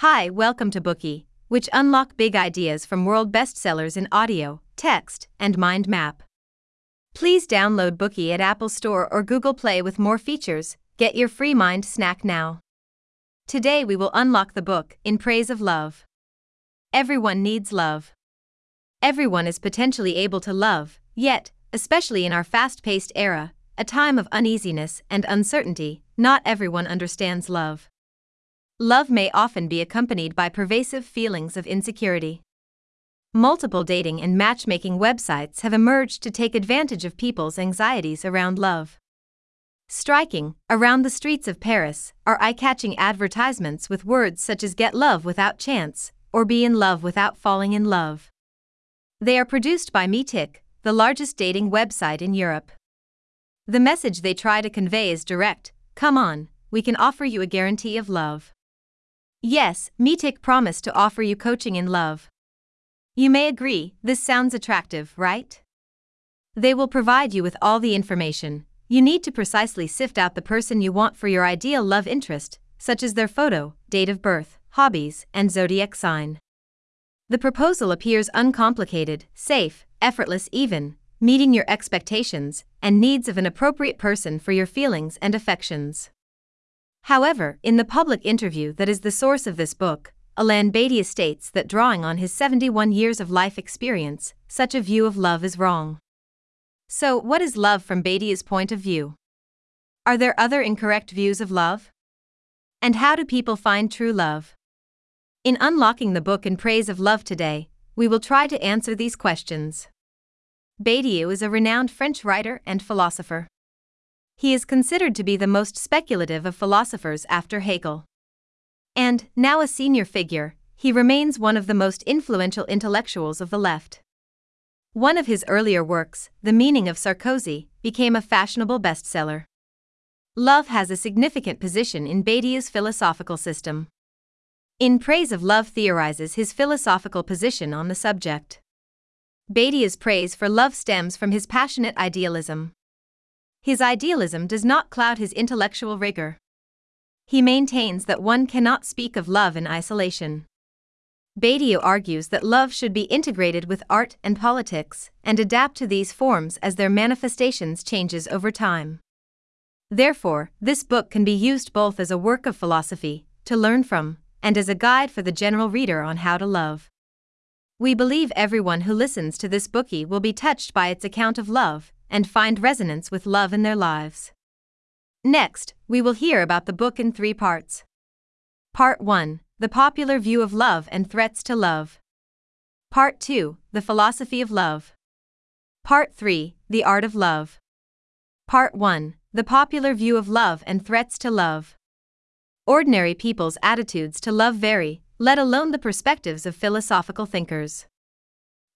Hi, welcome to Bookie, which unlock big ideas from world bestsellers in audio, text, and mind map. Please download Bookie at Apple Store or Google Play with more features. Get your free mind snack now. Today we will unlock the book In Praise of Love. Everyone needs love. Everyone is potentially able to love, yet, especially in our fast-paced era, a time of uneasiness and uncertainty, not everyone understands love. Love may often be accompanied by pervasive feelings of insecurity. Multiple dating and matchmaking websites have emerged to take advantage of people's anxieties around love. Striking, around the streets of Paris, are eye-catching advertisements with words such as "get love without chance" or "be in love without falling in love." They are produced by Meetic, the largest dating website in Europe. The message they try to convey is direct: come on, we can offer you a guarantee of love. Yes, Meetic promised to offer you coaching in love. You may agree, this sounds attractive, right? They will provide you with all the information you need to precisely sift out the person you want for your ideal love interest, such as their photo, date of birth, hobbies, and zodiac sign. The proposal appears uncomplicated, safe, effortless even, meeting your expectations and needs of an appropriate person for your feelings and affections. However, in the public interview that is the source of this book, Alain Badiou states that drawing on his 71 years of life experience, such a view of love is wrong. So, what is love from Badiou's point of view? Are there other incorrect views of love? And how do people find true love? In unlocking the book In Praise of Love today, we will try to answer these questions. Badiou is a renowned French writer and philosopher. He is considered to be the most speculative of philosophers after Hegel. And, now a senior figure, he remains one of the most influential intellectuals of the left. One of his earlier works, The Meaning of Sarkozy, became a fashionable bestseller. Love has a significant position in Badiou's philosophical system. In Praise of Love theorizes his philosophical position on the subject. Badiou's praise for love stems from his passionate idealism. His idealism does not cloud his intellectual rigor. He maintains that one cannot speak of love in isolation. Badiou argues that love should be integrated with art and politics and adapt to these forms as their manifestations changes over time. Therefore, this book can be used both as a work of philosophy, to learn from, and as a guide for the general reader on how to love. We believe everyone who listens to this bookie will be touched by its account of love and find resonance with love in their lives. Next, we will hear about the book in three parts. Part 1, the popular view of love and threats to love. Part 2, the philosophy of love. Part 3, the art of love. Part 1, the popular view of love and threats to love. Ordinary people's attitudes to love vary, let alone the perspectives of philosophical thinkers.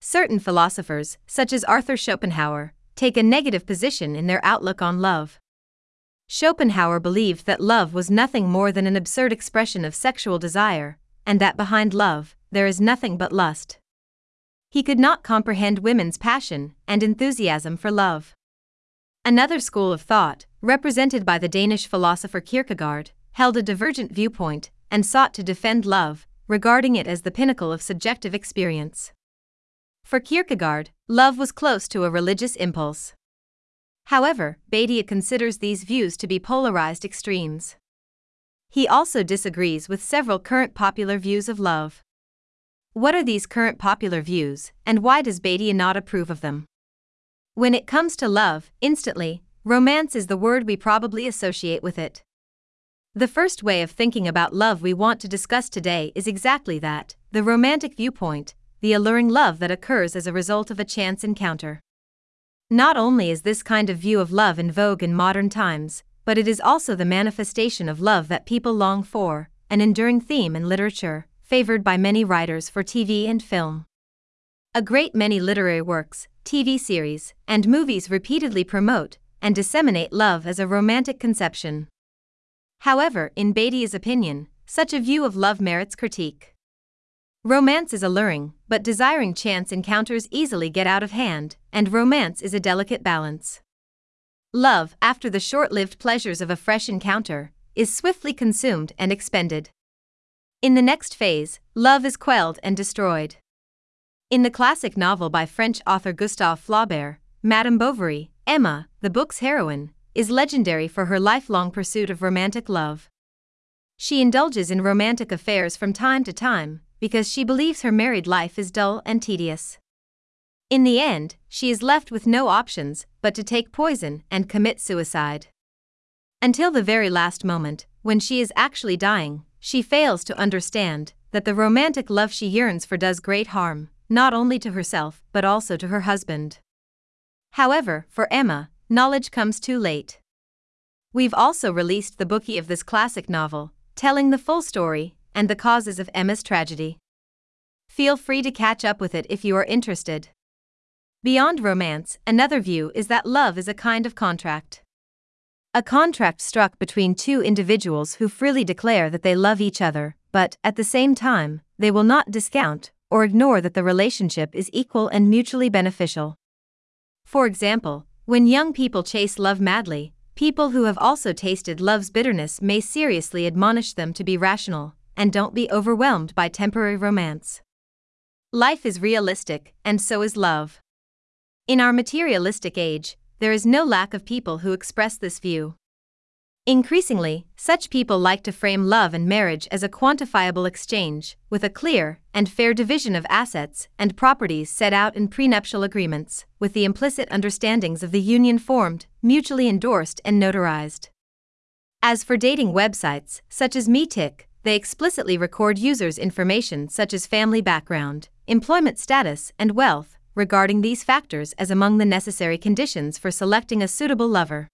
Certain philosophers, such as Arthur Schopenhauer, take a negative position in their outlook on love. Schopenhauer believed that love was nothing more than an absurd expression of sexual desire, and that behind love, there is nothing but lust. He could not comprehend women's passion and enthusiasm for love. Another school of thought, represented by the Danish philosopher Kierkegaard, held a divergent viewpoint and sought to defend love, regarding it as the pinnacle of subjective experience. For Kierkegaard, love was close to a religious impulse. However, Badiou considers these views to be polarized extremes. He also disagrees with several current popular views of love. What are these current popular views, and why does Badiou not approve of them? When it comes to love, instantly, romance is the word we probably associate with it. The first way of thinking about love we want to discuss today is exactly that, the romantic viewpoint, the alluring love that occurs as a result of a chance encounter. Not only is this kind of view of love in vogue in modern times, but it is also the manifestation of love that people long for, an enduring theme in literature, favored by many writers for TV and film. A great many literary works, TV series, and movies repeatedly promote and disseminate love as a romantic conception. However, in Badiou's opinion, such a view of love merits critique. Romance is alluring, but desiring chance encounters easily get out of hand, and romance is a delicate balance. Love, after the short-lived pleasures of a fresh encounter, is swiftly consumed and expended. In the next phase, love is quelled and destroyed. In the classic novel by French author Gustave Flaubert, Madame Bovary, Emma, the book's heroine, is legendary for her lifelong pursuit of romantic love. She indulges in romantic affairs from time to time because she believes her married life is dull and tedious. In the end, she is left with no options but to take poison and commit suicide. Until the very last moment, when she is actually dying, she fails to understand that the romantic love she yearns for does great harm, not only to herself but also to her husband. However, for Emma, knowledge comes too late. We've also released the Bookie of this classic novel, telling the full story and the causes of Emma's tragedy. Feel free to catch up with it if you are interested. Beyond romance, another view is that love is a kind of contract. A contract struck between two individuals who freely declare that they love each other, but, at the same time, they will not discount or ignore that the relationship is equal and mutually beneficial. For example, when young people chase love madly, people who have also tasted love's bitterness may seriously admonish them to be rational and don't be overwhelmed by temporary romance. Life is realistic, and so is love. In our materialistic age, there is no lack of people who express this view. Increasingly, such people like to frame love and marriage as a quantifiable exchange, with a clear and fair division of assets and properties set out in prenuptial agreements, with the implicit understandings of the union formed, mutually endorsed and notarized. As for dating websites, such as Meetic, they explicitly record users' information such as family background, employment status and wealth, regarding these factors as among the necessary conditions for selecting a suitable lover.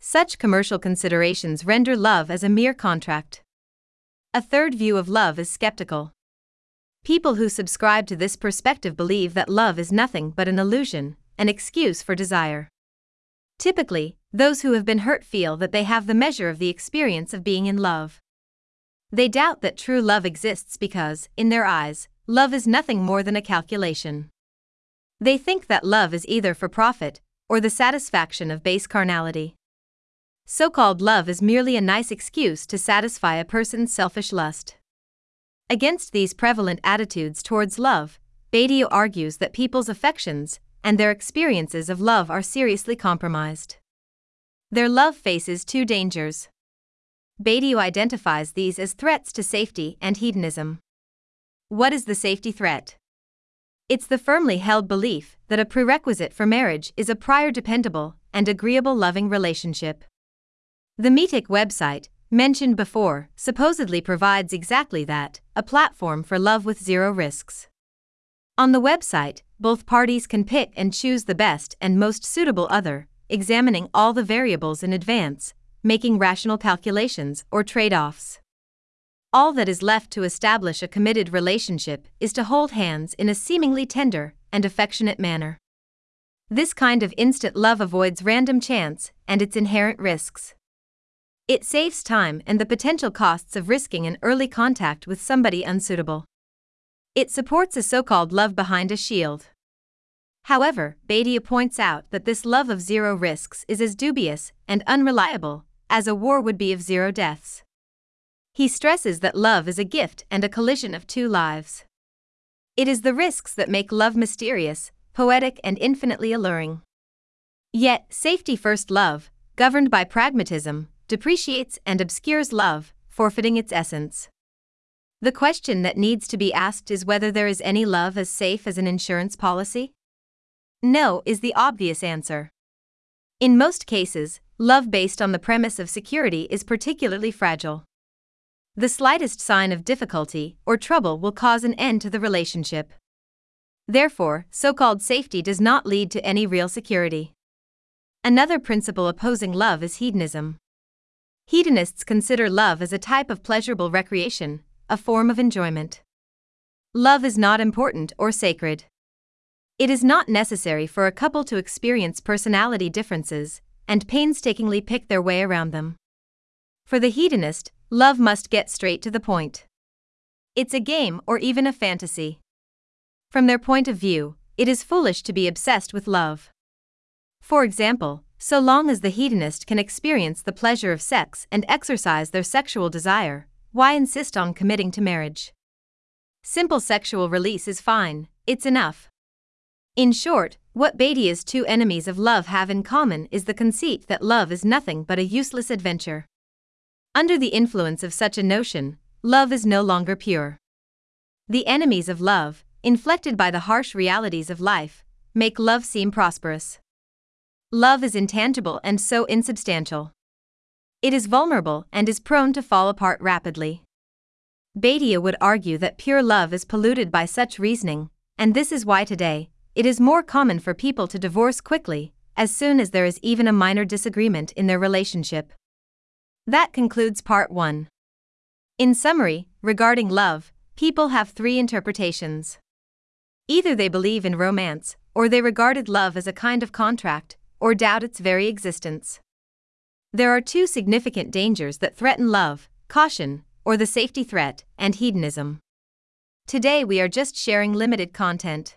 Such commercial considerations render love as a mere contract. A third view of love is skeptical. People who subscribe to this perspective believe that love is nothing but an illusion, an excuse for desire. Typically, those who have been hurt feel that they have the measure of the experience of being in love. They doubt that true love exists because, in their eyes, love is nothing more than a calculation. They think that love is either for profit or the satisfaction of base carnality. So-called love is merely a nice excuse to satisfy a person's selfish lust. Against these prevalent attitudes towards love, Badiou argues that people's affections and their experiences of love are seriously compromised. Their love faces two dangers. Badiou identifies these as threats to safety and hedonism. What is the safety threat? It's the firmly held belief that a prerequisite for marriage is a prior dependable and agreeable loving relationship. The Meetic website, mentioned before, supposedly provides exactly that, a platform for love with zero risks. On the website, both parties can pick and choose the best and most suitable other, examining all the variables in advance, making rational calculations or trade-offs. All that is left to establish a committed relationship is to hold hands in a seemingly tender and affectionate manner. This kind of instant love avoids random chance and its inherent risks. It saves time and the potential costs of risking an early contact with somebody unsuitable. It supports a so-called love behind a shield. However, Badiou points out that this love of zero risks is as dubious and unreliable as a war would be of zero deaths. He stresses that love is a gift and a collision of two lives. It is the risks that make love mysterious, poetic, and infinitely alluring. Yet, safety-first love, governed by pragmatism, depreciates and obscures love, forfeiting its essence. The question that needs to be asked is whether there is any love as safe as an insurance policy? No is the obvious answer. In most cases, love based on the premise of security is particularly fragile. The slightest sign of difficulty or trouble will cause an end to the relationship. Therefore, so-called safety does not lead to any real security. Another principle opposing love is hedonism. Hedonists consider love as a type of pleasurable recreation, a form of enjoyment. Love is not important or sacred. It is not necessary for a couple to experience personality differences and painstakingly pick their way around them. For the hedonist, love must get straight to the point. It's a game or even a fantasy. From their point of view, it is foolish to be obsessed with love. For example, so long as the hedonist can experience the pleasure of sex and exercise their sexual desire, Why insist on committing to marriage? Simple sexual release is fine, it's enough. In short, what Badiou's two enemies of love have in common is the conceit that love is nothing but a useless adventure. Under the influence of such a notion, love is no longer pure. The enemies of love, inflected by the harsh realities of life, make love seem prosperous. Love is intangible and so insubstantial. It is vulnerable and is prone to fall apart rapidly. Badiou would argue that pure love is polluted by such reasoning, and this is why today, it is more common for people to divorce quickly, as soon as there is even a minor disagreement in their relationship. That concludes part 1. In summary, regarding love, people have three interpretations. Either they believe in romance, or they regarded love as a kind of contract, or doubt its very existence. There are two significant dangers that threaten love: caution, or the safety threat, and hedonism. Today we are just sharing limited content.